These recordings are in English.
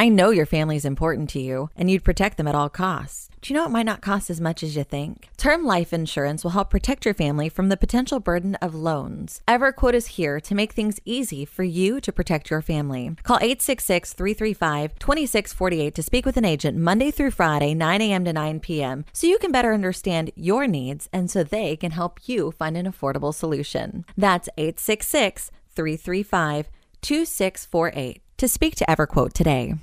I know your family's important to you, and you'd protect them at all costs. Do you know it might not cost as much as you think? Term life insurance will help protect your family from the potential burden of loans. EverQuote is here to make things easy for you to protect your family. Call 866-335-2648 to speak with an agent Monday through Friday, 9 a.m. to 9 p.m., so you can better understand your needs and so they can help you find an affordable solution. That's 866-335-2648 to speak to EverQuote today.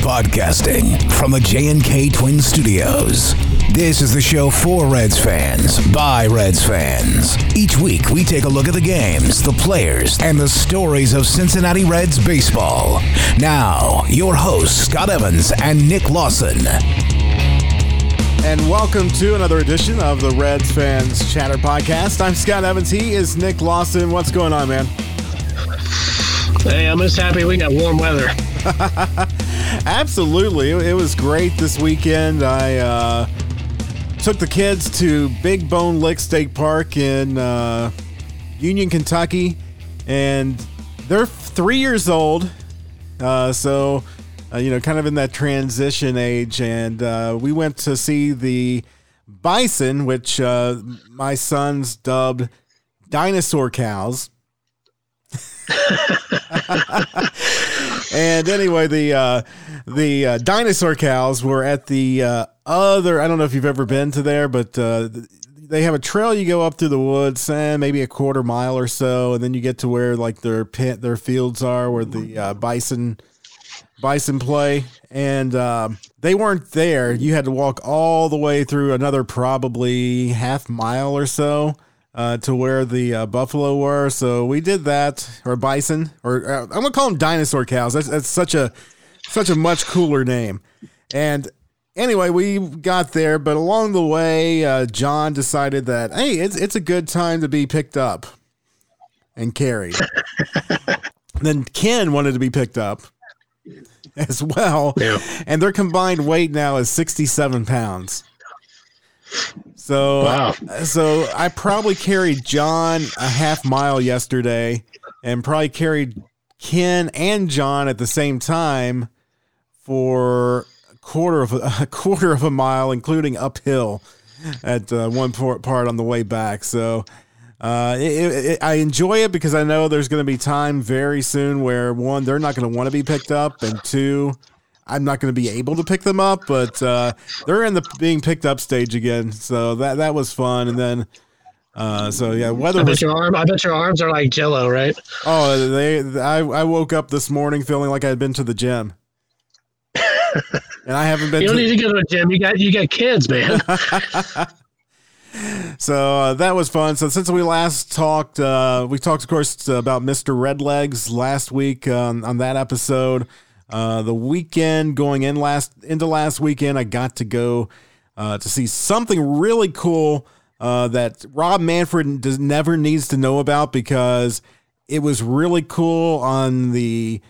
Podcasting from the J&K Twin Studios. This is the show for Reds fans, by Reds fans. Each week, we take a look at the games, the players, and the stories of Cincinnati Reds baseball. Now, your hosts, Scott Evans and Nick Lawson. And welcome to another edition of the Reds Fans Chatter Podcast. I'm Scott Evans. He is Nick Lawson. What's going on, man? Hey, I'm just happy we got warm weather. Absolutely. It was great this weekend. I took the kids to Big Bone Lick State Park in Union, Kentucky, and they're 3 years old, so, you know, kind of in that transition age, and we went to see the bison, which my sons dubbed dinosaur cows. And anyway, the dinosaur cows were at the other, I don't know if you've ever been to there, but they have a trail. You go up through the woods, maybe a quarter mile or so, and then you get to where like their fields are, where the bison play. And they weren't there. You had to walk all the way through another probably half mile or so to where the buffalo were. So we did that, or bison, or I'm going to call them dinosaur cows. That's such a much cooler name. And anyway, we got there, but along the way, John decided that, hey, it's a good time to be picked up and carried. Then Ken wanted to be picked up as well. Yeah. And their combined weight now is 67 pounds. So, wow. So I probably carried John a half mile yesterday and probably carried Ken and John at the same time for a quarter of a mile, including uphill at one part on the way back. So I enjoy it because I know there's going to be time very soon where, one, they're not going to want to be picked up, and two, I'm not going to be able to pick them up, but they're in the being picked up stage again. So that was fun. And then, weather. I bet your arms are like Jell-O, right? Oh, I woke up this morning feeling like I had been to the gym, and I haven't been. You don't need to go to a gym. You got kids, man. So that was fun. So since we last talked, of course, about Mr. Redlegs last week on that episode. The weekend going in into last weekend, I got to go to see something really cool that Rob Manfred never needs to know about, because it was really cool on the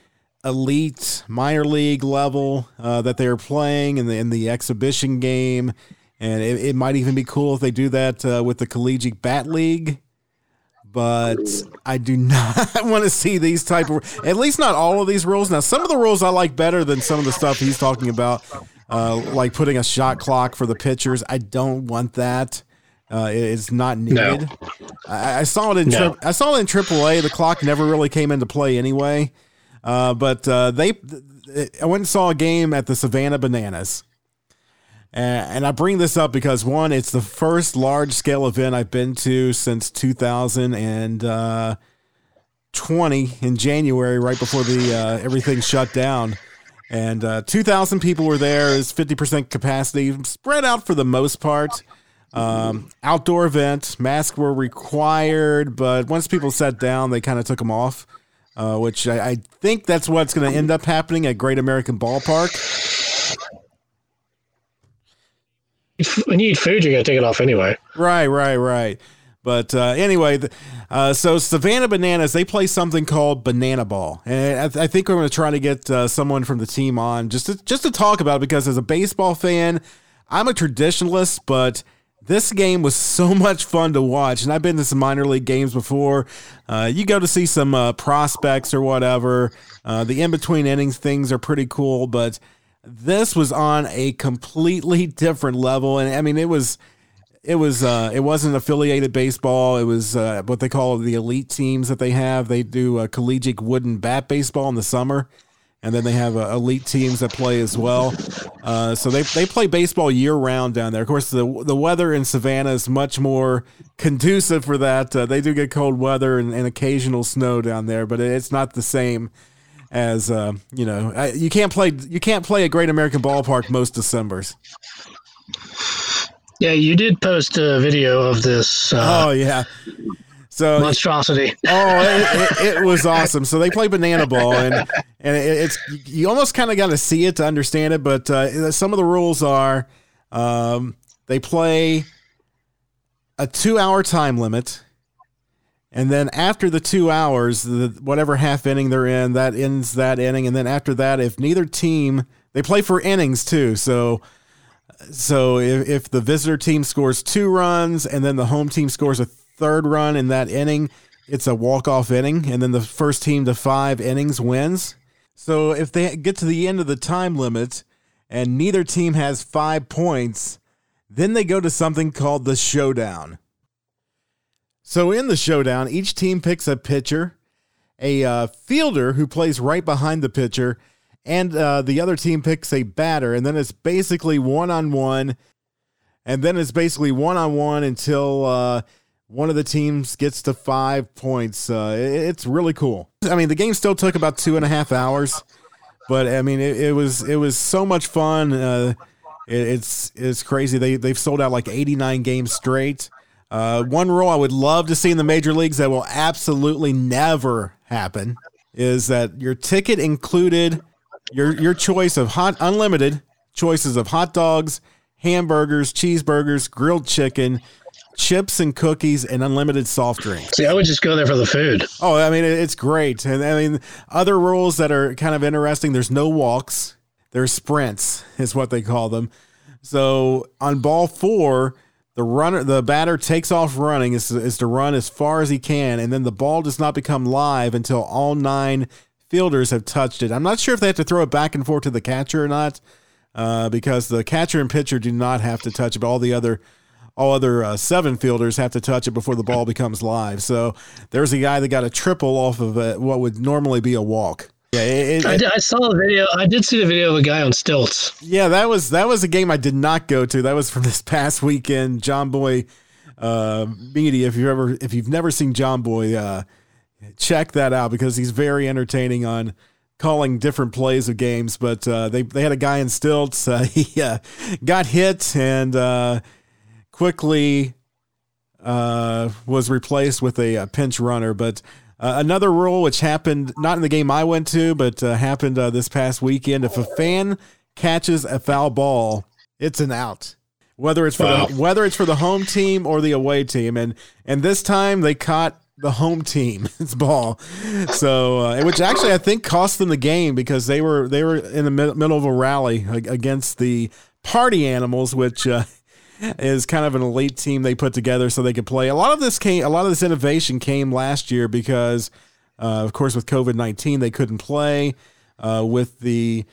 elite minor league level that they were playing in the exhibition game. And it might even be cool if they do that with the collegiate bat league. But I do not want to see these type of, at least not all of these rules. Now, some of the rules I like better than some of the stuff he's talking about, like putting a shot clock for the pitchers. I don't want that. It's not needed. No. I saw it in AAA. The clock never really came into play anyway. I went and saw a game at the Savannah Bananas. And I bring this up because, one, it's the first large-scale event I've been to since 2020 in January, right before the everything shut down. And 2,000 people were there. It was 50% capacity, spread out for the most part. Outdoor event. Masks were required, but once people sat down, they kind of took them off, which I think that's what's going to end up happening at Great American Ballpark. When you eat food, you're going to take it off anyway. Right. But anyway, so Savannah Bananas, they play something called Banana Ball. And I think we're going to try to get someone from the team on just to talk about it, because as a baseball fan, I'm a traditionalist, but This game was so much fun to watch, and I've been to some minor league games before. You go to see some prospects or whatever. The in-between innings things are pretty cool, but this was on a completely different level. And I mean, it wasn't affiliated baseball. It was what they call the elite teams that they have. They do collegiate wooden bat baseball in the summer, and then they have elite teams that play as well. So they play baseball year-round down there. Of course, the weather in Savannah is much more conducive for that. They do get cold weather and occasional snow down there, but it's not the same as, you can't play a Great American Ballpark most Decembers. Yeah, you did post a video of this. Oh, yeah. So monstrosity. It was awesome. So they play Banana Ball, and it's you almost kind of got to see it to understand it. But some of the rules are they play a 2-hour time limit, and then after the 2 hours, whatever half inning they're in, that ends that inning, and then after that, if neither team they play for innings too, so. So if the visitor team scores 2 runs and then the home team scores a 3rd run in that inning, it's a walk-off inning, and then the first team to 5 innings wins. So if they get to the end of the time limit and neither team has 5 points, then they go to something called the showdown. So in the showdown, each team picks a pitcher, a fielder who plays right behind the pitcher, and the other team picks a batter, and then it's basically one-on-one. And then it's basically one-on-one until one of the teams gets to 5 points. It's really cool. I mean, the game still took about 2.5 hours, but I mean, it was so much fun. It's crazy. They've sold out like 89 games straight. One rule I would love to see in the major leagues that will absolutely never happen is that your ticket included your choice of unlimited choices of hot dogs, hamburgers, cheeseburgers, grilled chicken, chips and cookies, and unlimited soft drinks. See, I would just go there for the food. Oh, I mean, it's great. And I mean, other rules that are kind of interesting, there's no walks. There's sprints is what they call them. So on ball 4, the batter takes off running, is to run as far as he can, and then the ball does not become live until all 9 fielders have touched it. I'm not sure if they have to throw it back and forth to the catcher or not, because the catcher and pitcher do not have to touch it. But all the other 7 fielders have to touch it before the ball becomes live. So there's a guy that got a triple off of what would normally be a walk. Yeah, I saw the video. I did see the video of a guy on stilts. Yeah, that was a game I did not go to. That was from this past weekend. John Boy Media. If you've never seen John Boy. Check that out because he's very entertaining on calling different plays of games. But they had a guy in stilts. He got hit and quickly was replaced with a pinch runner. But another rule which happened, not in the game I went to, but happened this past weekend, if a fan catches a foul ball, it's an out. Whether it's for the home team or the away team. And this time they caught the home team's ball, so which actually I think cost them the game because they were in the middle of a rally against the Party Animals, which is kind of an elite team they put together so they could play. A lot of this innovation came last year because, of course, with COVID-19 they couldn't play. With the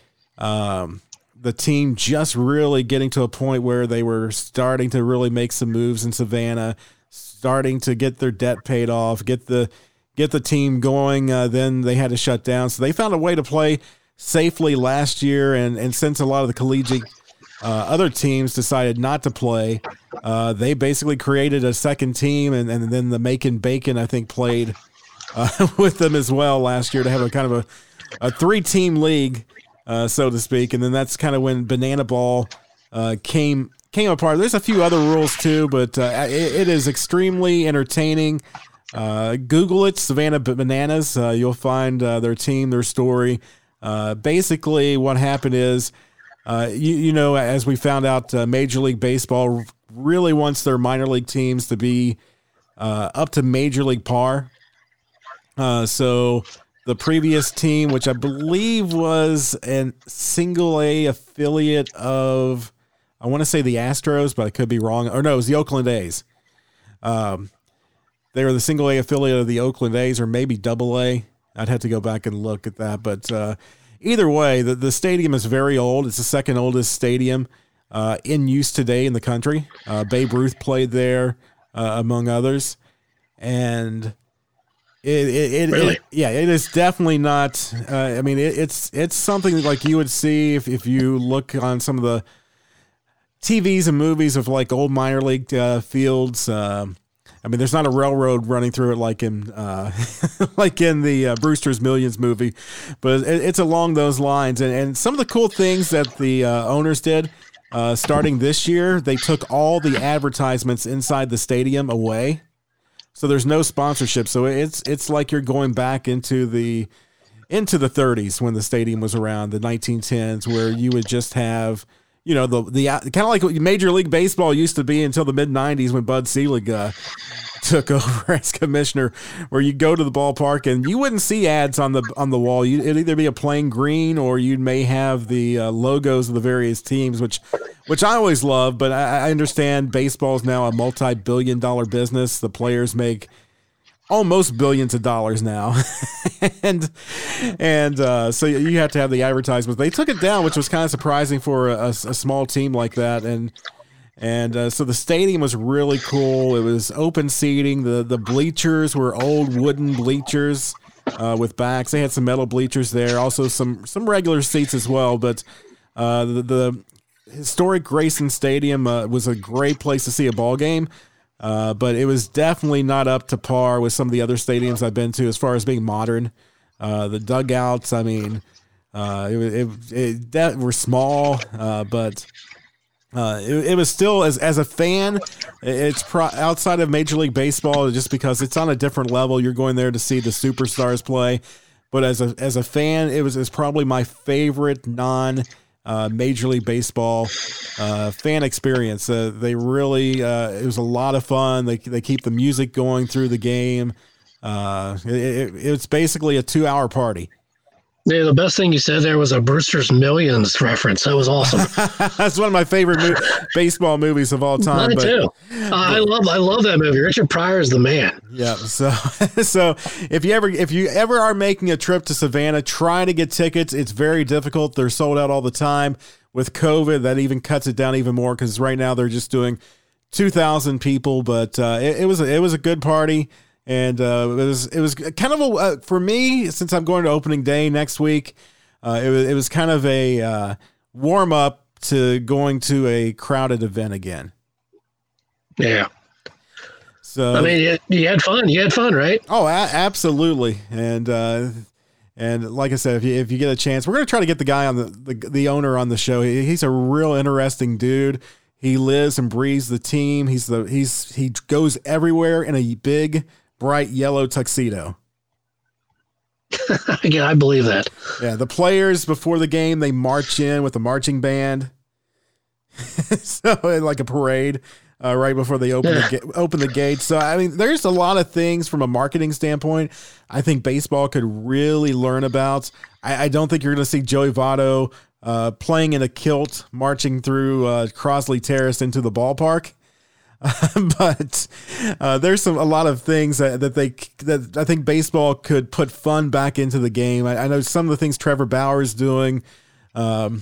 team just really getting to a point where they were starting to really make some moves in Savannah. Starting to get their debt paid off, get the team going. Then they had to shut down. So they found a way to play safely last year. And since a lot of the collegiate other teams decided not to play, they basically created a second team. And then the Macon Bacon, I think, played with them as well last year to have a kind of a 3-team league, so to speak. And then that's kind of when Banana Ball came apart. There's a few other rules too, but it is extremely entertaining. Google it, Savannah Bananas. You'll find their team, their story. Basically, what happened is, as we found out, Major League Baseball really wants their minor league teams to be up to Major League par. So the previous team, which I believe was a single A affiliate of I want to say the Astros, but I could be wrong. Or no, it was the Oakland A's. They were the single A affiliate of the Oakland A's, or maybe double A. I'd have to go back and look at that. But either way, the stadium is very old. It's the second oldest stadium in use today in the country. Babe Ruth played there, among others. And it is definitely not. I mean, it's something like you would see if you look on some of the TVs and movies of like old minor league fields. I mean, there's not a railroad running through it like in the Brewster's Millions movie, but it's along those lines. And some of the cool things that the owners did starting this year, they took all the advertisements inside the stadium away. So there's no sponsorship. So it's like you're going back into the 30s when the stadium was around, the 1910s, where you would just have, you know, the kind of like what Major League Baseball used to be until the mid 90s when Bud Selig took over as commissioner, where you go to the ballpark and you wouldn't see ads on the wall. It'd either be a plain green or you may have the logos of the various teams, which I always love. But I understand baseball is now a multi-billion-dollar business. The players make almost billions of dollars now. and so you have to have the advertisements. They took it down, which was kind of surprising for a small team like that. And so the stadium was really cool. It was open seating. The bleachers were old wooden bleachers with backs. They had some metal bleachers there. Also some regular seats as well. But the historic Grayson Stadium was a great place to see a ball game. But it was definitely not up to par with some of the other stadiums I've been to as far as being modern. The dugouts, I mean, that were small, but it was still, as a fan, it's outside of Major League Baseball, just because it's on a different level. You're going there to see the superstars play, but as a fan, it's probably my favorite non Major League Baseball fan experience. They really it was a lot of fun. They keep the music going through the game. It's basically a 2-hour party. Yeah, the best thing you said there was a Brewster's Millions reference. That was awesome. That's one of my favorite baseball movies of all time. Mine too. I love that movie. Richard Pryor is the man. Yeah. So if you ever are making a trip to Savannah, try to get tickets. It's very difficult. They're sold out all the time. With COVID, that even cuts it down even more, because right now they're just doing 2,000 people. But it was a good party, and it was kind of a for me, since I'm going to opening day next week. It was kind of a warm up to going to a crowded event again. Yeah. So I mean, you had fun. You had fun, right? Oh, absolutely. And like I said, if you get a chance, we're going to try to get the guy on the owner on the show. He's a real interesting dude. He lives and breathes the team. He goes everywhere in a big, bright yellow tuxedo. Yeah, I believe that. Yeah, the players before the game, they march in with a marching band. So like a parade. Right before they open the gate. So, I mean, there's a lot of things from a marketing standpoint I think baseball could really learn about. I don't think you're going to see Joey Votto playing in a kilt, marching through Crosley Terrace into the ballpark. But there's a lot of things that I think baseball could put fun back into the game. I know some of the things Trevor Bauer is doing, no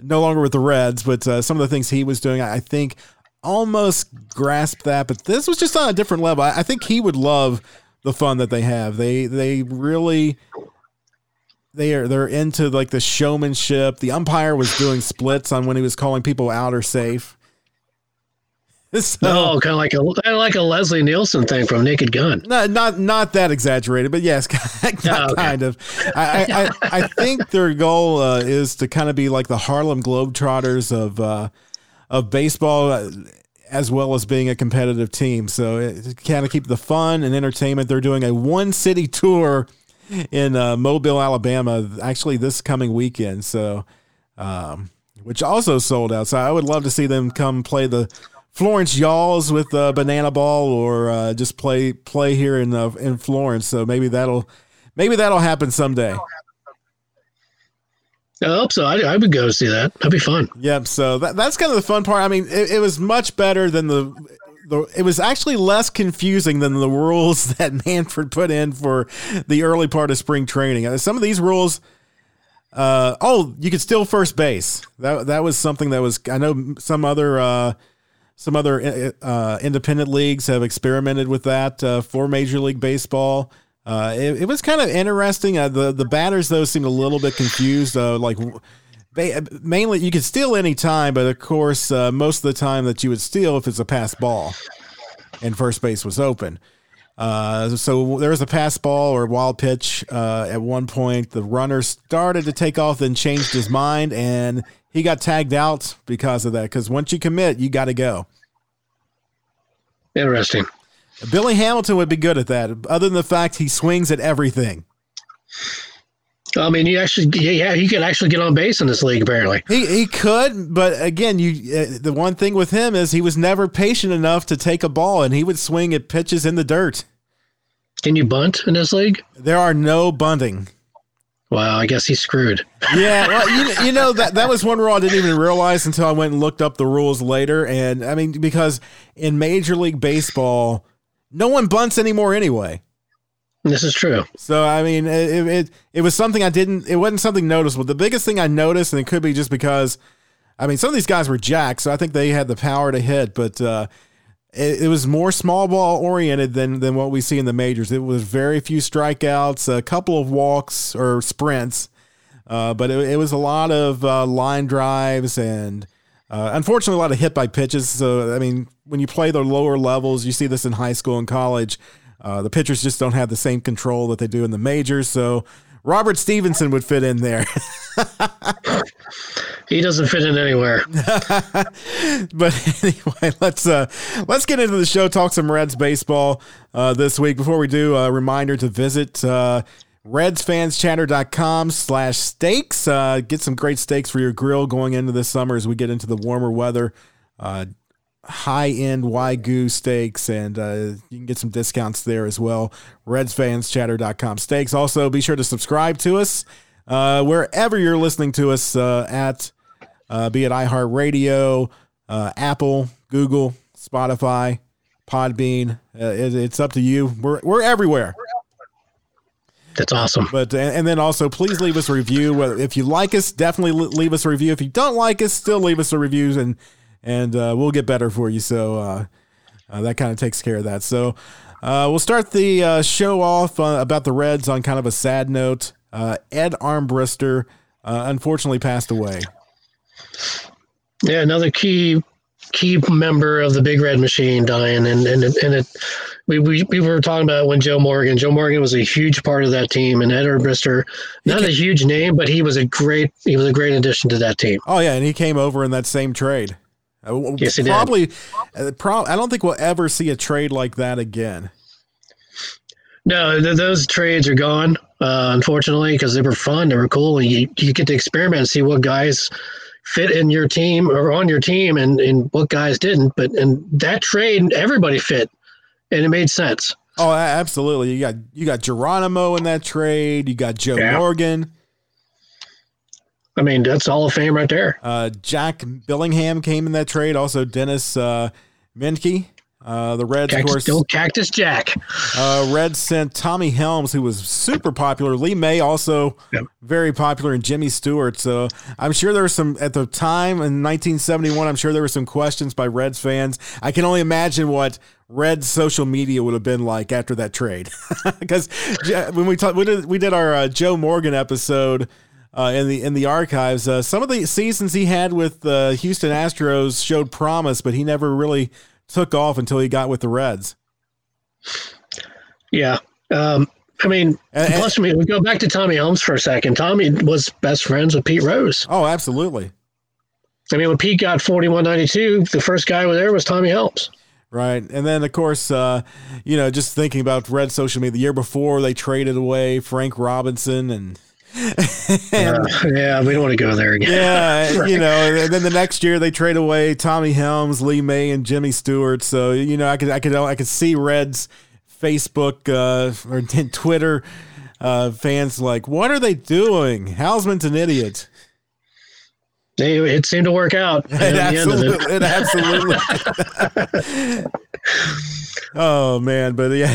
longer with the Reds, but some of the things he was doing, I think – almost grasp that, but this was just on a different level. I think he would love the fun that they have. They're into like the showmanship. The umpire was doing splits on when he was calling people out or safe. So, oh, kind of like a Leslie Nielsen thing from Naked Gun. Not that exaggerated, but yes, kind of. I think their goal is to kind of be like the Harlem Globetrotters of baseball, as well as being a competitive team. So it kind of keep the fun and entertainment. They're doing a one city tour in Mobile, Alabama, actually this coming weekend. So, which also sold out. So I would love to see them come play the Florence Yawls with a Banana Ball, or just play here in Florence. So maybe that'll happen someday. I hope so. I would go see that. That'd be fun. Yep. So that's kind of the fun part. I mean, it was much better than it was actually less confusing than the rules that Manfred put in for the early part of spring training. Some of these rules, you could steal first base. That was something that was, I know some other independent leagues have experimented with that for Major League Baseball. It was kind of interesting. The batters, though, seemed a little bit confused. Mainly, you could steal any time, but of course, most of the time that you would steal if it's a pass ball and first base was open. So there was a pass ball or wild pitch. At one point, the runner started to take off, then changed his mind, and he got tagged out because of that. Because once you commit, you got to go. Interesting. Billy Hamilton would be good at that, other than the fact he swings at everything. I mean, he could actually get on base in this league, apparently. He could, but again, the one thing with him is he was never patient enough to take a ball, and he would swing at pitches in the dirt. Can you bunt in this league? There are no bunting. Wow, I guess he's screwed. Yeah, well, you know, that was one rule I didn't even realize until I went and looked up the rules later. And, I mean, because in Major League Baseball – no one bunts anymore anyway. This is true. So, I mean, it was something it wasn't something noticeable. The biggest thing I noticed, and it could be just because, I mean, some of these guys were jacked, so I think they had the power to hit, but it was more small ball oriented than what we see in the majors. It was very few strikeouts, a couple of walks or sprints, but it was a lot of line drives and unfortunately, a lot of hit by pitches. So, I mean, when you play the lower levels, you see this in high school and college. The pitchers just don't have the same control that they do in the majors. So Robert Stevenson would fit in there. He doesn't fit in anywhere. But anyway, let's get into the show, talk some Reds baseball this week. Before we do, a reminder to visit RedsFansChatter.com/steaks. Get some great steaks for your grill going into this summer as we get into the warmer weather. High-end Wagyu steaks, and you can get some discounts there as well. RedsFansChatter.com/steaks. Also, be sure to subscribe to us wherever you're listening to us be it iHeartRadio, Apple, Google, Spotify, Podbean. It's up to you. We're everywhere. That's awesome. But and then also, please leave us a review. If you like us, definitely leave us a review. If you don't like us, still leave us a review, and we'll get better for you. So that kind of takes care of that. So we'll start the show off about the Reds on kind of a sad note. Ed Armbrister unfortunately passed away. Yeah, another key member of the Big Red Machine dying, and it. We were talking about when Joe Morgan was a huge part of that team, and Ed Armbrister, not a huge name, but he was a great addition to that team. Oh yeah, and he came over in that same trade. Yes, he did. I don't think we'll ever see a trade like that again. No, those trades are gone, unfortunately, because they were fun, they were cool, and you get to experiment and see what guys fit in your team or on your team, and what guys didn't. But in that trade, everybody fit. And it made sense. Oh, absolutely. You got Geronimo in that trade. You got Joe Morgan. I mean, that's Hall of Fame right there. Jack Billingham came in that trade. Also, Dennis Menke. The Reds, of course. Still Cactus Jack. Reds sent Tommy Helms, who was super popular. Lee May, also very popular, and Jimmy Stewart. So I'm sure there were some, at the time in 1971, I'm sure there were some questions by Reds fans. I can only imagine what Reds social media would have been like after that trade. Because when we did our Joe Morgan episode in the archives, some of the seasons he had with the Houston Astros showed promise, but he never really took off until he got with the Reds. Yeah. I mean, we go back to Tommy Helms for a second. Tommy was best friends with Pete Rose. Oh, absolutely. I mean, when Pete got 4192, the first guy there was Tommy Helms. Right. And then, of course, just thinking about Red social media, the year before they traded away Frank Robinson and we don't want to go there again. Yeah, right. You know, and then the next year they trade away Tommy Helms, Lee May, and Jimmy Stewart. So, you know, I could see Reds Facebook or Twitter fans like, what are they doing? Hausman's an idiot. It seemed to work out. It absolutely. Oh, man. But yeah,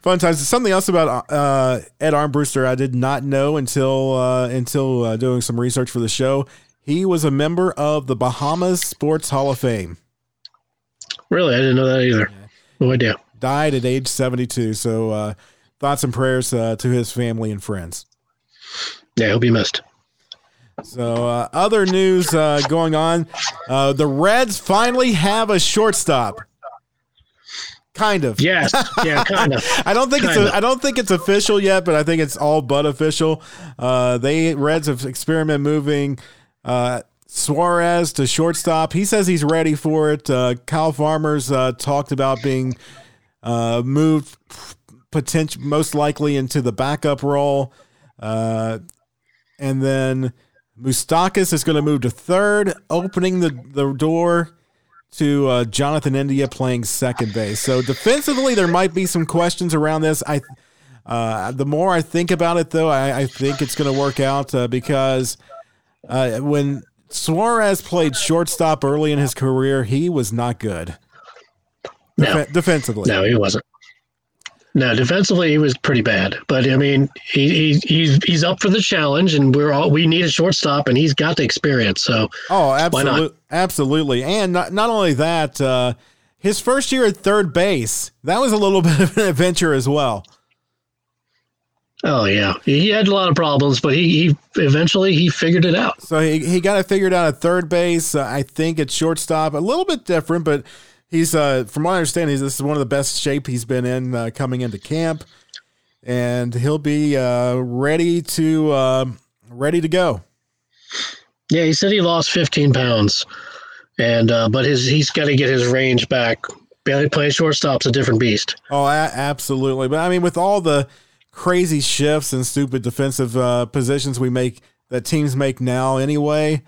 fun times. Something else about Ed Armbrister I did not know until doing some research for the show. He was a member of the Bahamas Sports Hall of Fame. Really? I didn't know that either. No idea. Died at age 72. So thoughts and prayers to his family and friends. Yeah, he'll be missed. So other news going on. The Reds finally have a shortstop. Kind of. Yes. Yeah, kind of. I don't think it's official yet, but I think it's all but official. Reds have experimented moving Suarez to shortstop. He says he's ready for it. Kyle Farmer's talked about being moved most likely into the backup role. And then Moustakas is going to move to third, opening the door to Jonathan India playing second base. So defensively, there might be some questions around this. The more I think about it, though, I think it's going to work out because when Suarez played shortstop early in his career, he was not good. No. Defensively. No, he wasn't. No, defensively he was pretty bad, but I mean he's up for the challenge, and we need a shortstop, and he's got the experience. So absolutely, and not only that, his first year at third base, that was a little bit of an adventure as well. Oh yeah, he had a lot of problems, but he eventually he figured it out. So he got it figured out at third base. I think at shortstop a little bit different, but. He's, from my understanding, this is one of the best shape he's been in coming into camp, and he'll be ready to go. Yeah, he said he lost 15 pounds, and but he's got to get his range back. Playing shortstop's a different beast. Oh, absolutely! But I mean, with all the crazy shifts and stupid defensive positions teams make now, anyway.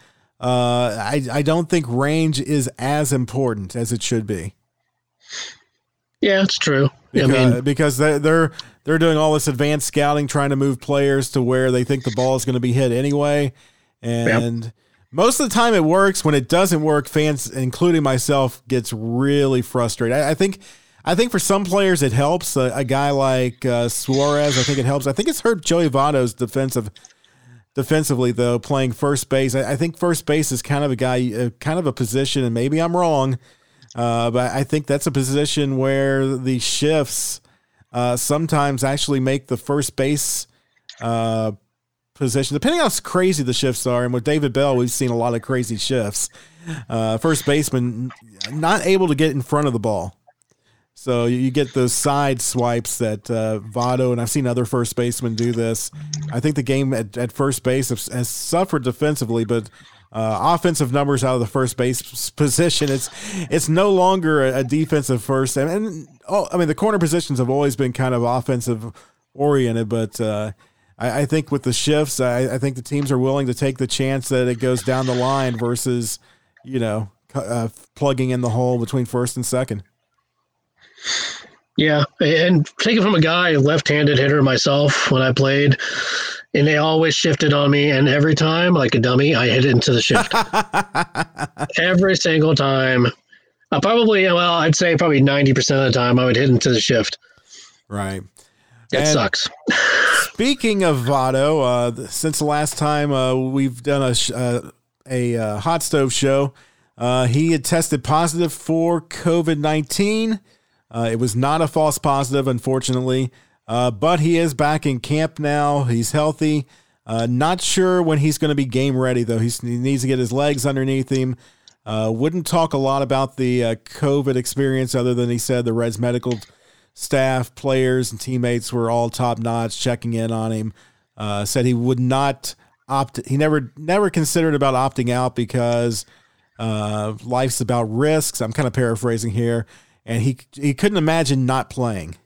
I don't think range is as important as it should be. Yeah, it's true. Because they're doing all this advanced scouting, trying to move players to where they think the ball is going to be hit anyway. And most of the time it works. When it doesn't work, fans, including myself, gets really frustrated. I think for some players it helps. A guy like Suarez, I think it helps. I think it's hurt Joey Votto's defensively, though, playing first base. I think first base is kind of a guy, kind of a position, and maybe I'm wrong, but I think that's a position where the shifts sometimes actually make the first base position, depending on how crazy the shifts are. And with David Bell, we've seen a lot of crazy shifts. First baseman not able to get in front of the ball. So you get those side swipes that Votto, and I've seen other first basemen do this. I think the game at first base has suffered defensively, but offensive numbers out of the first base position, it's no longer a defensive first. And the corner positions have always been kind of offensive oriented, but I think with the shifts, I think the teams are willing to take the chance that it goes down the line versus, plugging in the hole between first and second. Yeah, and taking from a guy, left-handed hitter myself when I played, and they always shifted on me, and every time, like a dummy, I hit into the shift. Every single time. I'd say probably 90% of the time I would hit into the shift. Right. It sucks. Speaking of Votto, since the last time we've done a hot stove show, he had tested positive for COVID-19. It was not a false positive, unfortunately, but he is back in camp now. He's healthy. Not sure when he's going to be game ready, though. He needs to get his legs underneath him. Wouldn't talk a lot about the COVID experience other than he said the Reds medical staff, players, and teammates were all top-notch checking in on him. Said he would not opt. He never considered about opting out because life's about risks. I'm kind of paraphrasing here. And he couldn't imagine not playing.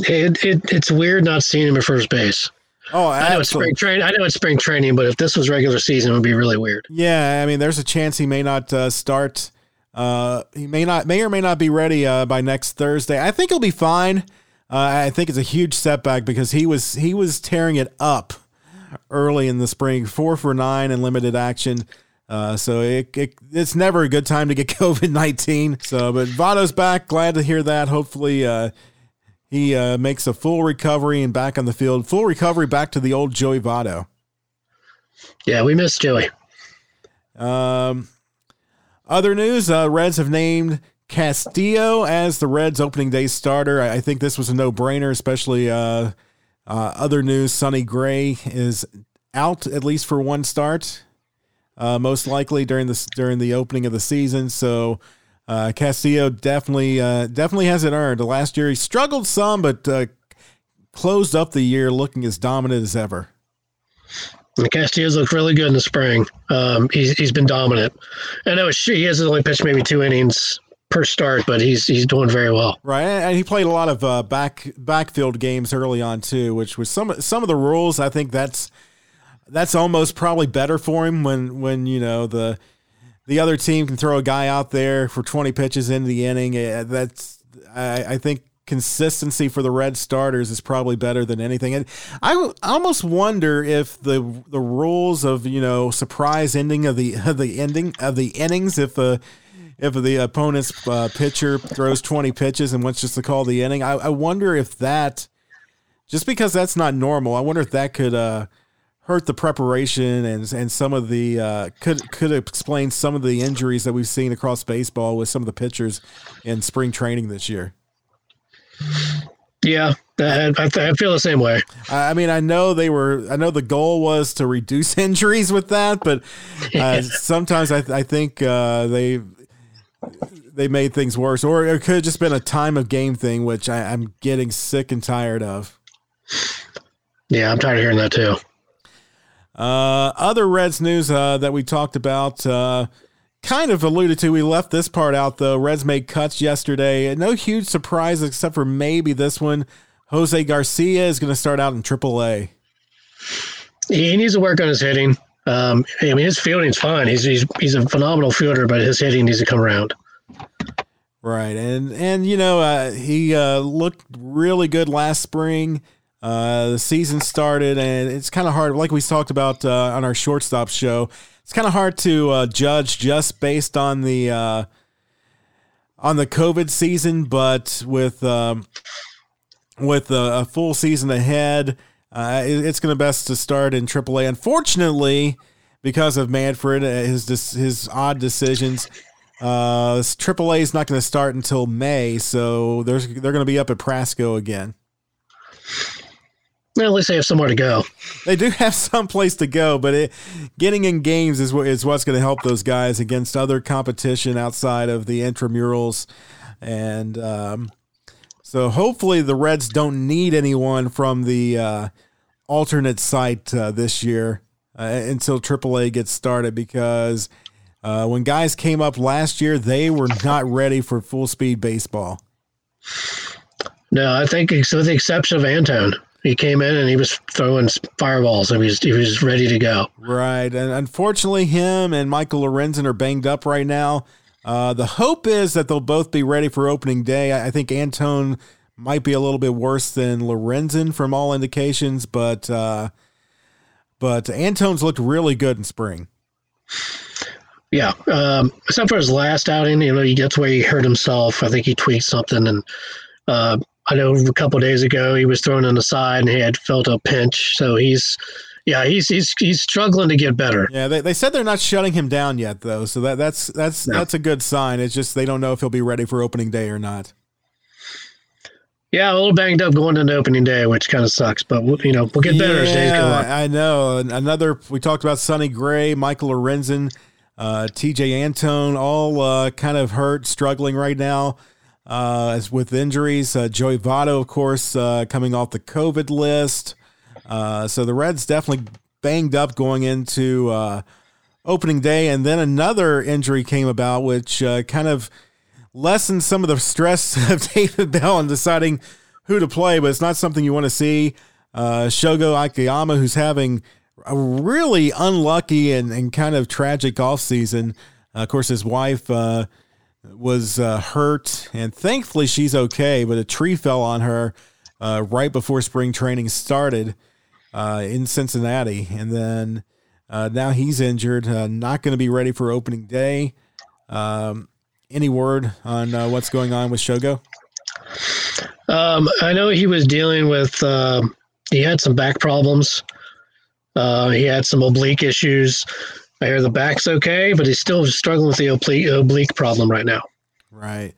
It's weird not seeing him at first base. Oh, absolutely. I know it's spring training, but if this was regular season, it would be really weird. Yeah, I mean, there's a chance he may not start. He may or may not be ready by next Thursday. I think he'll be fine. I think it's a huge setback because he was tearing it up early in the spring, 4 for 9 in limited action. So it's never a good time to get COVID-19. So, but Votto's back. Glad to hear that. Hopefully, he makes a full recovery and back on the field. Full recovery back to the old Joey Votto. Yeah, we miss Joey. Other news, Reds have named Castillo as the Reds opening day starter. I think this was a no-brainer, especially other news. Sonny Gray is out at least for one start, most likely during the opening of the season. So Castillo definitely has it earned. Last year he struggled some, but closed up the year looking as dominant as ever. Castillo's looked really good in the spring. He's been dominant. I know he has only pitched maybe 2 innings per start, but he's doing very well. Right, and he played a lot of backfield games early on too, which was some of the rules. I think that's almost probably better for him when you know the other team can throw a guy out there for 20 pitches into the inning. I think consistency for the Red starters is probably better than anything. And I almost wonder if the rules of, you know, surprise ending of the innings, if the opponent's pitcher throws 20 pitches and wants just to call the inning, I wonder if that, just because that's not normal, I wonder if that could hurt the preparation and some of the could explain some of the injuries that we've seen across baseball with some of the pitchers in spring training this year. Yeah, I feel the same way. I mean, I know the goal was to reduce injuries with that, but sometimes I think they made things worse, or it could have just been a time of game thing, which I'm getting sick and tired of. Yeah, I'm tired of hearing that too. Other Reds news that we talked about, kind of alluded to. We left this part out, though. Reds made cuts yesterday. No huge surprise except for maybe this one. Jose Garcia is going to start out in AAA. He needs to work on his hitting. I mean, his fielding's fine. He's a phenomenal fielder, but his hitting needs to come around. Right, and you know, he looked really good last spring. The season started, and it's kind of hard, like we talked about on our shortstop show. It's kind of hard to judge just based on the COVID season, but with a full season ahead, it's going to best to start in AAA. Unfortunately, because of Manfred, his odd decisions, AAA is not going to start until May, so they're going to be up at Prasco again. Well, at least they have somewhere to go. They do have some place to go, but getting in games is what's going to help those guys against other competition outside of the intramurals. And so hopefully the Reds don't need anyone from the alternate site this year until AAA gets started, because when guys came up last year, they were not ready for full-speed baseball. No, I think with the exception of Antone. He came in and he was throwing fireballs. I mean, he was ready to go. Right. And unfortunately, him and Michael Lorenzen are banged up right now. The hope is that they'll both be ready for opening day. I think Antone might be a little bit worse than Lorenzen from all indications, but Antone's looked really good in spring. Yeah. Except for his last outing, you know, that's where he hurt himself. I think he tweaked something, and I know a couple of days ago he was thrown on the side and he had felt a pinch. So he's struggling to get better. Yeah, they said they're not shutting him down yet, though. So that's a good sign. It's just they don't know if he'll be ready for opening day or not. Yeah, a little banged up going into opening day, which kind of sucks. But we'll get better as days go on. I know. We talked about Sonny Gray, Michael Lorenzen, TJ Antone, all kind of hurt, struggling right now. As with injuries, Joey Votto, of course, coming off the COVID list. So the Reds definitely banged up going into opening day. And then another injury came about, which kind of lessened some of the stress of David Bell in deciding who to play, but it's not something you want to see. Shogo Akiyama, who's having a really unlucky and kind of tragic offseason. Of course, his wife, was hurt, and thankfully she's okay, but a tree fell on her right before spring training started, in Cincinnati. And then now he's injured, not going to be ready for opening day. Any word on what's going on with Shogo? I know he was dealing with he had some back problems. He had some oblique issues. I hear the back's okay, but he's still struggling with the oblique problem right now. Right.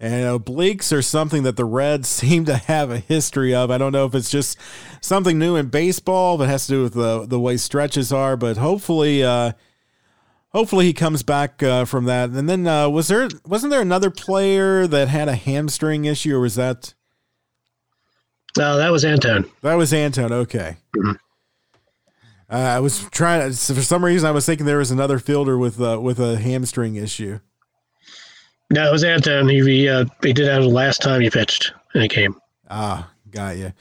And obliques are something that the Reds seem to have a history of. I don't know if it's just something new in baseball that has to do with the way stretches are, but hopefully hopefully he comes back from that. And then wasn't there another player that had a hamstring issue, or was that? No, that was Antone. That was Antone. Okay. Mm-hmm. I was trying to, for some reason I was thinking there was another fielder with a hamstring issue. No, it was Antone. He did have the last time he pitched in a game. Ah, got you.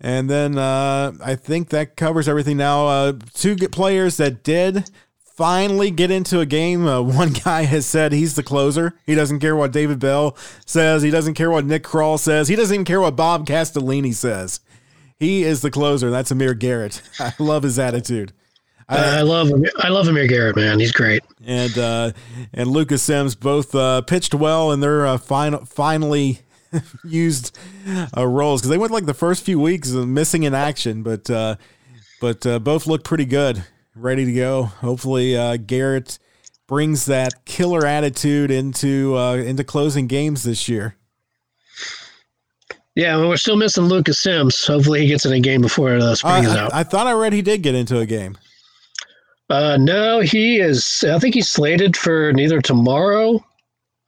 And then I think that covers everything. Now, two players that did finally get into a game. One guy has said he's the closer. He doesn't care what David Bell says. He doesn't care what Nick Kroll says. He doesn't even care what Bob Castellini says. He is the closer. That's Amir Garrett. I love his attitude. I love Amir Garrett, man. He's great. And Lucas Sims both pitched well in their finally used roles, because they went like the first few weeks missing in action, but both looked pretty good, ready to go. Hopefully Garrett brings that killer attitude into closing games this year. Yeah, well, we're still missing Lucas Sims. Hopefully he gets in a game before the spring is out. I thought I read he did get into a game. No, he is. I think he's slated for neither tomorrow,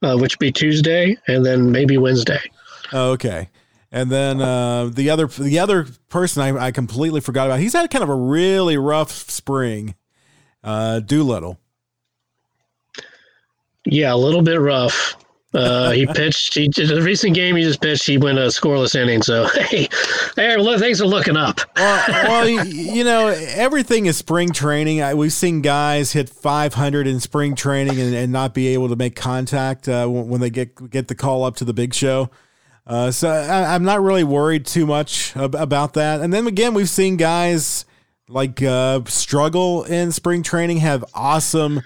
which would be Tuesday, and then maybe Wednesday. Okay. And then the other person I completely forgot about, he's had kind of a really rough spring, Doolittle. Yeah, a little bit rough. He pitched. He did a recent game. He just pitched. He went a scoreless inning. So hey, things are looking up. Well, you know, everything is spring training. We've seen guys hit 500 in spring training and not be able to make contact when they get the call up to the big show. So I'm not really worried too much about that. And then again, we've seen guys like struggle in spring training, have awesome,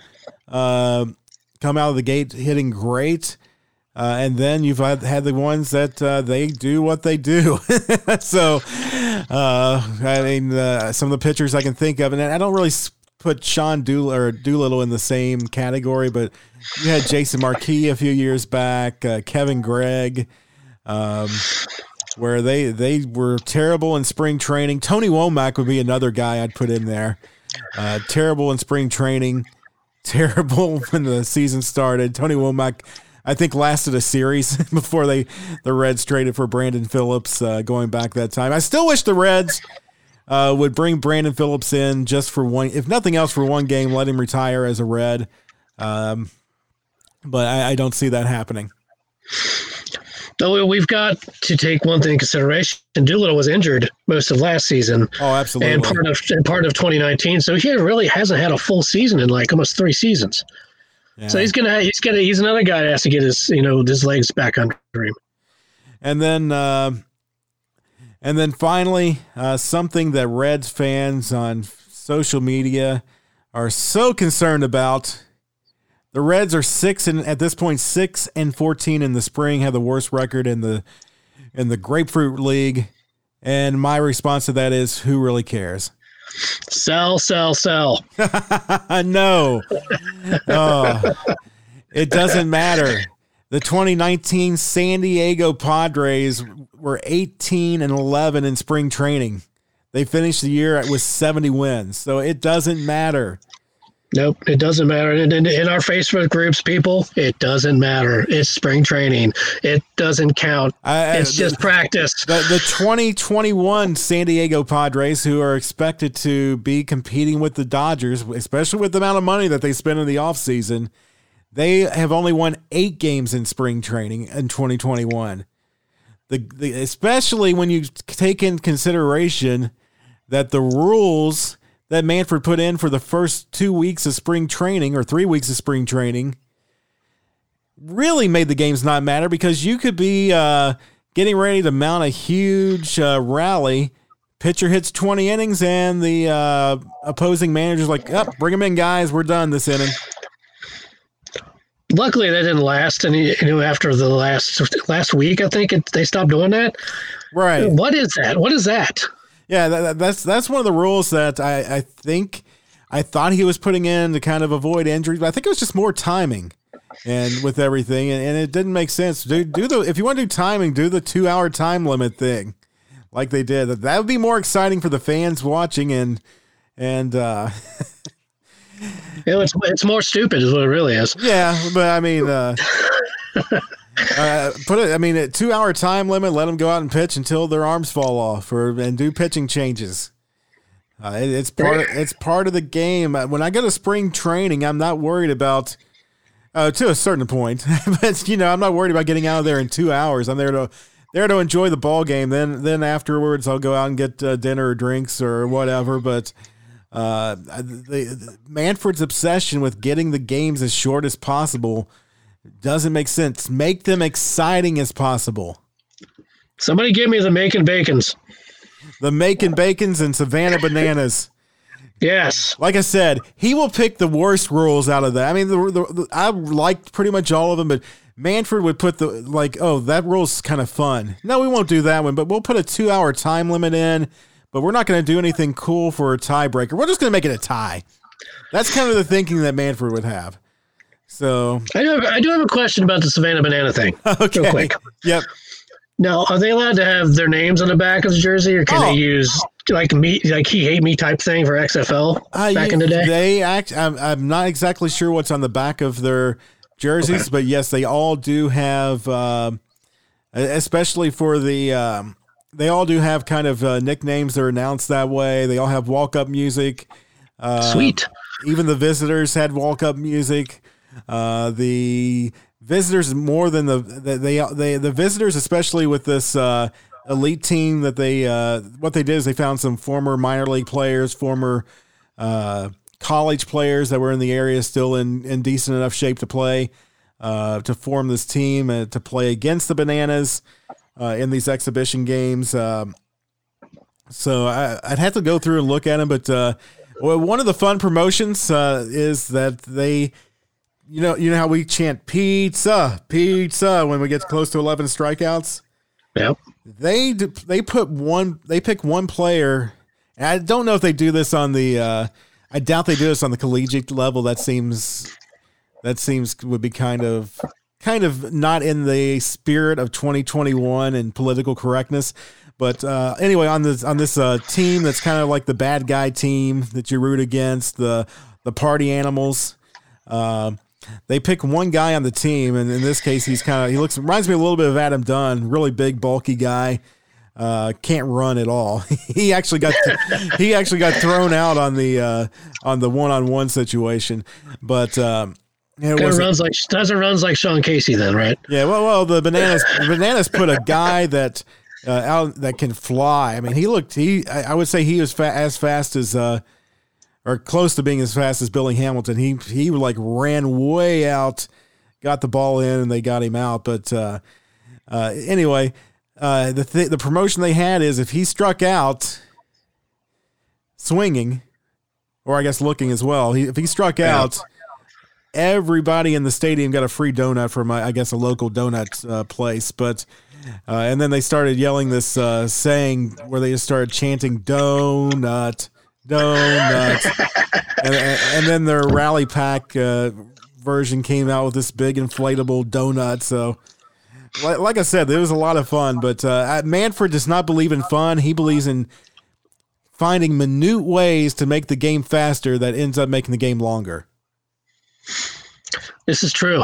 come out of the gate hitting great. And then you've had the ones that they do what they do. So, I mean, some of the pitchers I can think of, and I don't really put Sean Doolittle in the same category, but you had Jason Marquis a few years back, Kevin Gregg, where they were terrible in spring training. Tony Womack would be another guy I'd put in there. Terrible in spring training, terrible when the season started. Tony Womack, I think, lasted a series before the Reds traded for Brandon Phillips going back that time. I still wish the Reds would bring Brandon Phillips in just for one, if nothing else, for one game, let him retire as a Red. But I don't see that happening. So we've got to take one thing in consideration. Doolittle was injured most of last season. Oh, absolutely. And part of 2019. So he really hasn't had a full season in like almost three seasons. Yeah. So he's another guy that has to get his legs back under him. And then finally, something that Reds fans on social media are so concerned about. The Reds are 6-14 in the spring, have the worst record in the Grapefruit League. And my response to that is, who really cares? Sell, sell, sell. No. It doesn't matter. The 2019 San Diego Padres were 18-11 in spring training. They finished the year with 70 wins. So it doesn't matter. Nope, it doesn't matter. And in our Facebook groups, people, it doesn't matter. It's spring training. It doesn't count. It's just practice. The 2021 San Diego Padres, who are expected to be competing with the Dodgers, especially with the amount of money that they spend in the offseason, they have only won 8 games in spring training in 2021. Especially when you take in consideration that the rules that Manfred put in for the first 2 weeks of spring training or 3 weeks of spring training really made the games not matter, because you could be getting ready to mount a huge rally Pitcher hits 20 innings, and the opposing manager's like, oh, bring him in, guys. We're done this inning. Luckily, that didn't last. And after the last week, I think they stopped doing that. Right. What is that? Yeah, that's one of the rules that I think I thought he was putting in to kind of avoid injuries, but I think it was just more timing and with everything, and it didn't make sense. If you want to do timing, do the 2-hour time limit thing, like they did. That would be more exciting for the fans watching, and it's more stupid is what it really is. Yeah, but I mean, a 2-hour time limit. Let them go out and pitch until their arms fall off, and do pitching changes. It's part of the game. When I go to spring training, I'm not worried about to a certain point, but I'm not worried about getting out of there in 2 hours. I'm there to enjoy the ball game. Then afterwards, I'll go out and get dinner or drinks or whatever. But Manfred's obsession with getting the games as short as possible doesn't make sense. Make them exciting as possible. Somebody give me the Macon Bacons. The Macon Bacons and Savannah Bananas. Yes. Like I said, he will pick the worst rules out of that. I mean, I liked pretty much all of them, but Manfred would put that rule's kind of fun. No, we won't do that one, but we'll put a 2-hour time limit in, but we're not going to do anything cool for a tiebreaker. We're just going to make it a tie. That's kind of the thinking that Manfred would have. So I do have a question about the Savannah Banana thing. Okay. Real quick. Yep. Now, are they allowed to have their names on the back of the jersey, or can they use "he hate me" type thing for XFL back in the day? I'm not exactly sure what's on the back of their jerseys, but yes, they all do have, especially for the, they all do have kind of nicknames that are announced that way. They all have walk-up music. Sweet. Even the visitors had walk-up music. The visitors more than the visitors, especially with this elite team that they what they did is they found some former minor league players, former college players that were in the area still in decent enough shape to play to form this team to play against the Bananas in these exhibition games. So I'd have to go through and look at them, but one of the fun promotions is that they. You know how we chant pizza when we get close to 11 strikeouts. Yep. They pick one player. And I don't know if they do this on the. I doubt they do this on the collegiate level. That seems would be kind of not in the spirit of 2021 and political correctness. But anyway, on this team that's kind of like the bad guy team that you root against, the party animals. They pick one guy on the team, and in this case, reminds me a little bit of Adam Dunn, really big, bulky guy, can't run at all. He actually got thrown out on the one-on-one situation, but runs like Sean Casey then, right? Yeah, well, the Bananas put a guy that out that can fly. I mean, I would say he was as fast as. Or close to being as fast as Billy Hamilton. He like ran way out, got the ball in, and they got him out. But anyway, the promotion they had is if he struck out swinging, or I guess looking as well, if he struck out, everybody in the stadium got a free donut from, I guess, a local donut place. But and then they started yelling this saying where they just started chanting donut. Donuts, and then their rally pack version came out with this big inflatable donut. So, like I said, it was a lot of fun. But Manfred does not believe in fun. He believes in finding minute ways to make the game faster that ends up making the game longer. This is true.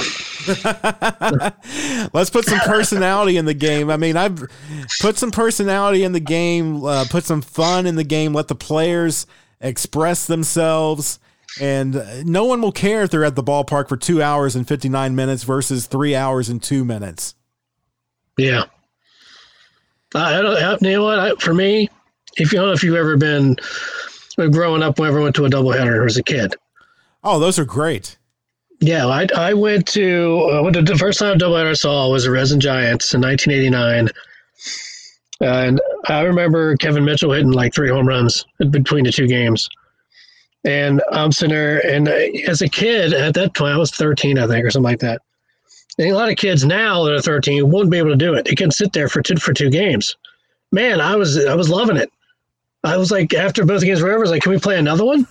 Let's put some personality in the game. I mean, I've put some personality in the game, put some fun in the game, let the players express themselves, and no one will care if they're at the ballpark for 2 hours and 59 minutes versus 3 hours and 2 minutes. Yeah. You know what? For me, I don't know if you've ever been growing up, whenever I went to a doubleheader as a kid. Oh, those are great. Yeah, I went to the first time doubleheader I saw was the Resin Giants in 1989, And I remember Kevin Mitchell hitting like 3 home runs between the 2 games. And I'm sitting there, and as a kid at that point, I was 13, I think, or something like that. And a lot of kids now that are 13 wouldn't be able to do it. They couldn't sit there for two games. Man, I was loving it. I was like, after both games were over, I was like, can we play another one?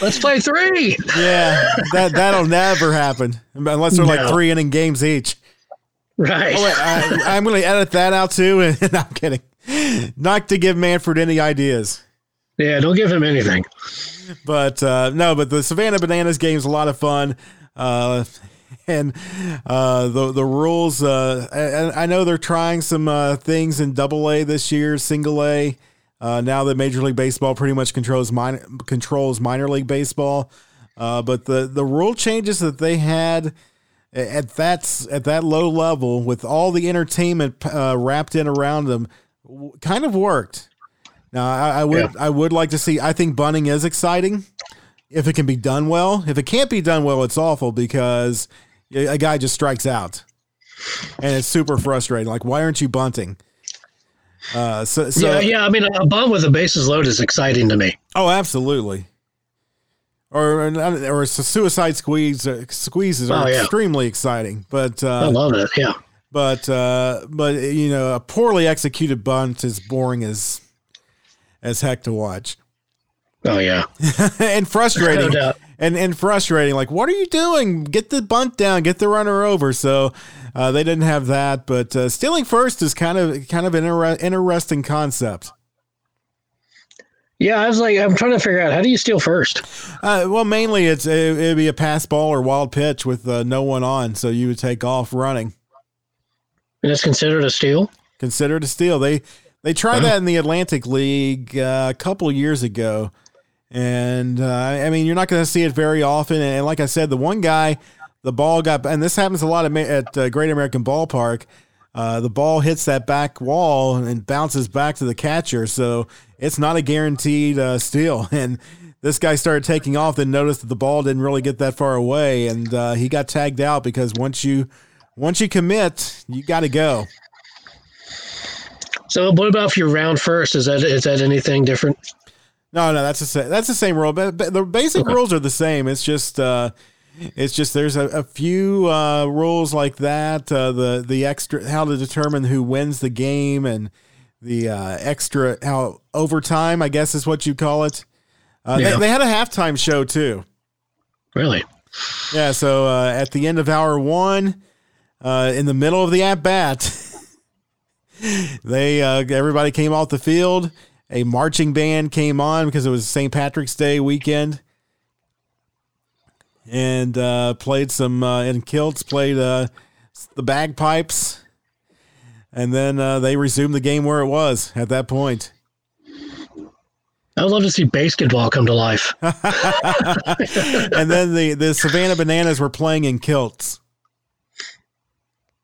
Let's play 3. Yeah, that'll never happen unless they're like 3-inning games each. Right. Oh, wait, I'm going to edit that out too. And I'm kidding. Not to give Manfred any ideas. Yeah, don't give him anything. But but the Savannah Bananas game is a lot of fun. And the rules, I know they're trying some things in AA this year, single A. Now that Major League Baseball pretty much controls minor league baseball. But the rule changes that they had at that low level with all the entertainment wrapped in around them kind of worked. Now, I would like to see, I think bunting is exciting if it can be done well. If it can't be done well, it's awful because a guy just strikes out and it's super frustrating. Like, why aren't you bunting? I mean, a bunt with the bases loaded is exciting to me. Oh, absolutely. Or suicide squeezes are extremely exciting, but I love it. Yeah. But you know, a poorly executed bunt is boring as heck to watch. Oh yeah. And frustrating. No doubt. And frustrating. Like, what are you doing? Get the bunt down, get the runner over. So they didn't have that, but stealing first is kind of an interesting concept. Yeah, I was like, I'm trying to figure out, how do you steal first? Well, mainly it'd be a pass ball or wild pitch with no one on, so you would take off running. And it's considered a steal? Considered a steal. They tried that in the Atlantic League a couple years ago, and I mean, you're not going to see it very often. And like I said, the one guy, the ball got, and this happens a lot at Great American Ballpark. The ball hits that back wall and bounces back to the catcher, so it's not a guaranteed steal. And this guy started taking off, then noticed that the ball didn't really get that far away, and he got tagged out because once you commit, you got to go. So what about if you round first? Is that anything different? No, that's the same rule. But the basic rules are the same. It's just there's a few rules like that, the extra, how to determine who wins the game, and the extra, how overtime, I guess is what you call it. They had a halftime show too. Really? Yeah. So at the end of hour 1, in the middle of the at bat, everybody came off the field. A marching band came on because it was St. Patrick's Day weekend. And played some in kilts, played the bagpipes, and then they resumed the game where it was at that point. I would love to see basketball come to life. And then the Savannah Bananas were playing in kilts.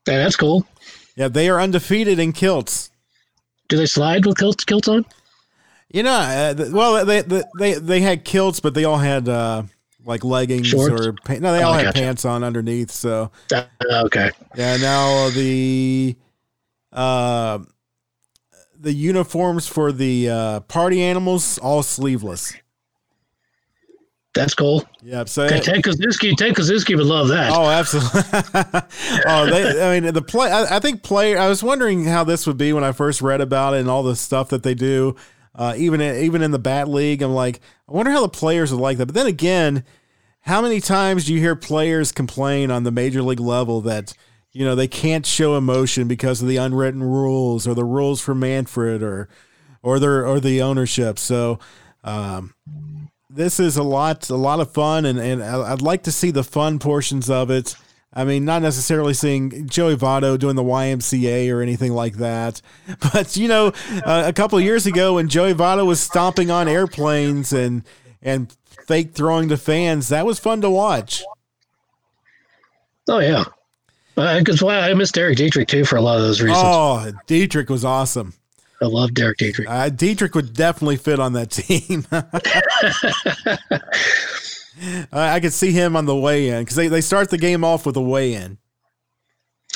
Yeah, that's cool. Yeah, they are undefeated in kilts. Do they slide with kilts on? You know, they had kilts, but they all had. Like leggings. Shorts? Or pants. No, they all had pants on underneath. So okay. Yeah. Now the uniforms for the party animals, all sleeveless. That's cool. Yeah. So Ted Kaczynski would love that. Oh, absolutely. I was wondering how this would be when I first read about it and all the stuff that they do. Even in the bat league, I'm like, I wonder how the players are like that. But then again, how many times do you hear players complain on the major league level that, you know, they can't show emotion because of the unwritten rules or the rules for Manfred or the ownership. So this is a lot of fun, and I'd like to see the fun portions of it. I mean, not necessarily seeing Joey Votto doing the YMCA or anything like that. But, you know, a couple of years ago when Joey Votto was stomping on airplanes and fake throwing to fans, that was fun to watch. Oh, yeah. Because I miss Derek Dietrich, too, for a lot of those reasons. Oh, Dietrich was awesome. I love Derek Dietrich. Dietrich would definitely fit on that team. I could see him on the weigh-in because they start the game off with a weigh-in.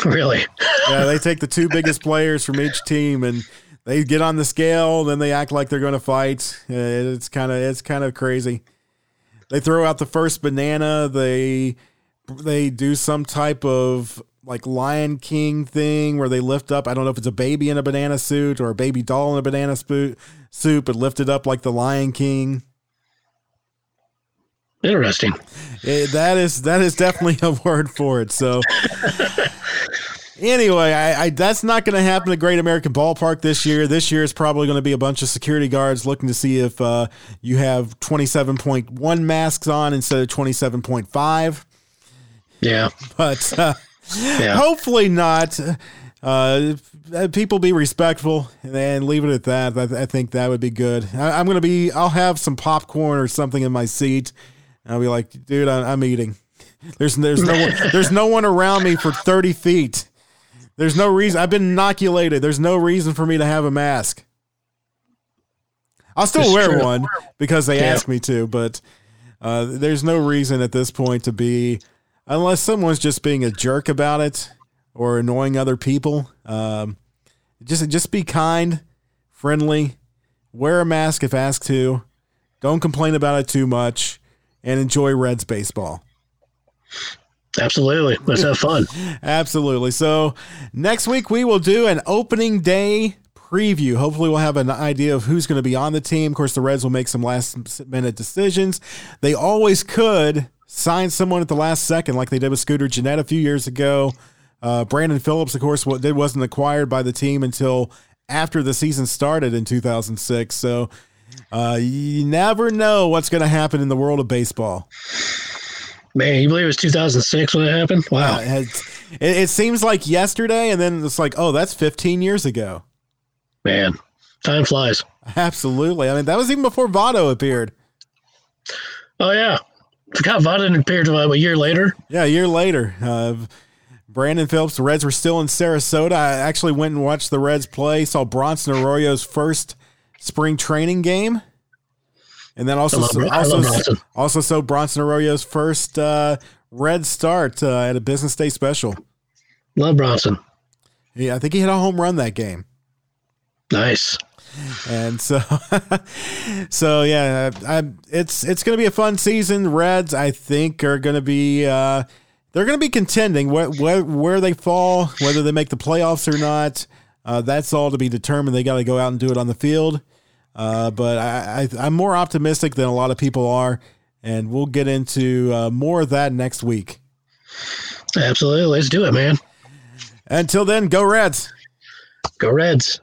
Really? Yeah, they take the two biggest players from each team and they get on the scale, then they act like they're going to fight. It's kind of crazy. They throw out the first banana. They do some type of like Lion King thing where they lift up. I don't know if it's a baby in a banana suit or a baby doll in a banana suit, but lifted up like the Lion King. Interesting. That is definitely a word for it. So anyway, I that's not going to happen at Great American Ballpark this year. This year is probably going to be a bunch of security guards looking to see if you have 27.1 masks on instead of 27.5. Yeah. But hopefully not. People be respectful and leave it at that. I think that would be good. I'll have some popcorn or something in my seat. And I'll be like, dude, I'm eating. There's no one around me for 30 feet. There's no reason. I've been inoculated. There's no reason for me to have a mask. I'll still wear one because they asked me to, but there's no reason at this point to be, unless someone's just being a jerk about it or annoying other people. Just be kind, friendly, wear a mask if asked to, don't complain about it too much, and enjoy Reds baseball. Absolutely. Let's have fun. Absolutely. So next week we will do an opening day preview. Hopefully we'll have an idea of who's going to be on the team. Of course, the Reds will make some last minute decisions. They always could sign someone at the last second, like they did with Scooter Gennett a few years ago. Brandon Phillips, of course, wasn't acquired by the team until after the season started in 2006. So you never know what's going to happen in the world of baseball. Man, you believe it was 2006 when it happened? Wow. It seems like yesterday, and then it's like, oh, that's 15 years ago. Man, time flies. Absolutely. I mean, that was even before Votto appeared. Oh, yeah. Forgot Votto appeared a year later. Yeah, a year later. Brandon Phillips, the Reds were still in Sarasota. I actually went and watched the Reds play, saw Bronson Arroyo's first spring training game. And then also saw Bronson Arroyo's first Red start at a Business Day special. Love Bronson. Yeah, I think he hit a home run that game. Nice. And so, yeah, it's going to be a fun season. Reds, I think, are going to be they're going to be contending. Where they fall, whether they make the playoffs or not, that's all to be determined. They got to go out and do it on the field. But I'm more optimistic than a lot of people are, and we'll get into more of that next week. Absolutely. Let's do it, man. Until then, go Reds. Go Reds.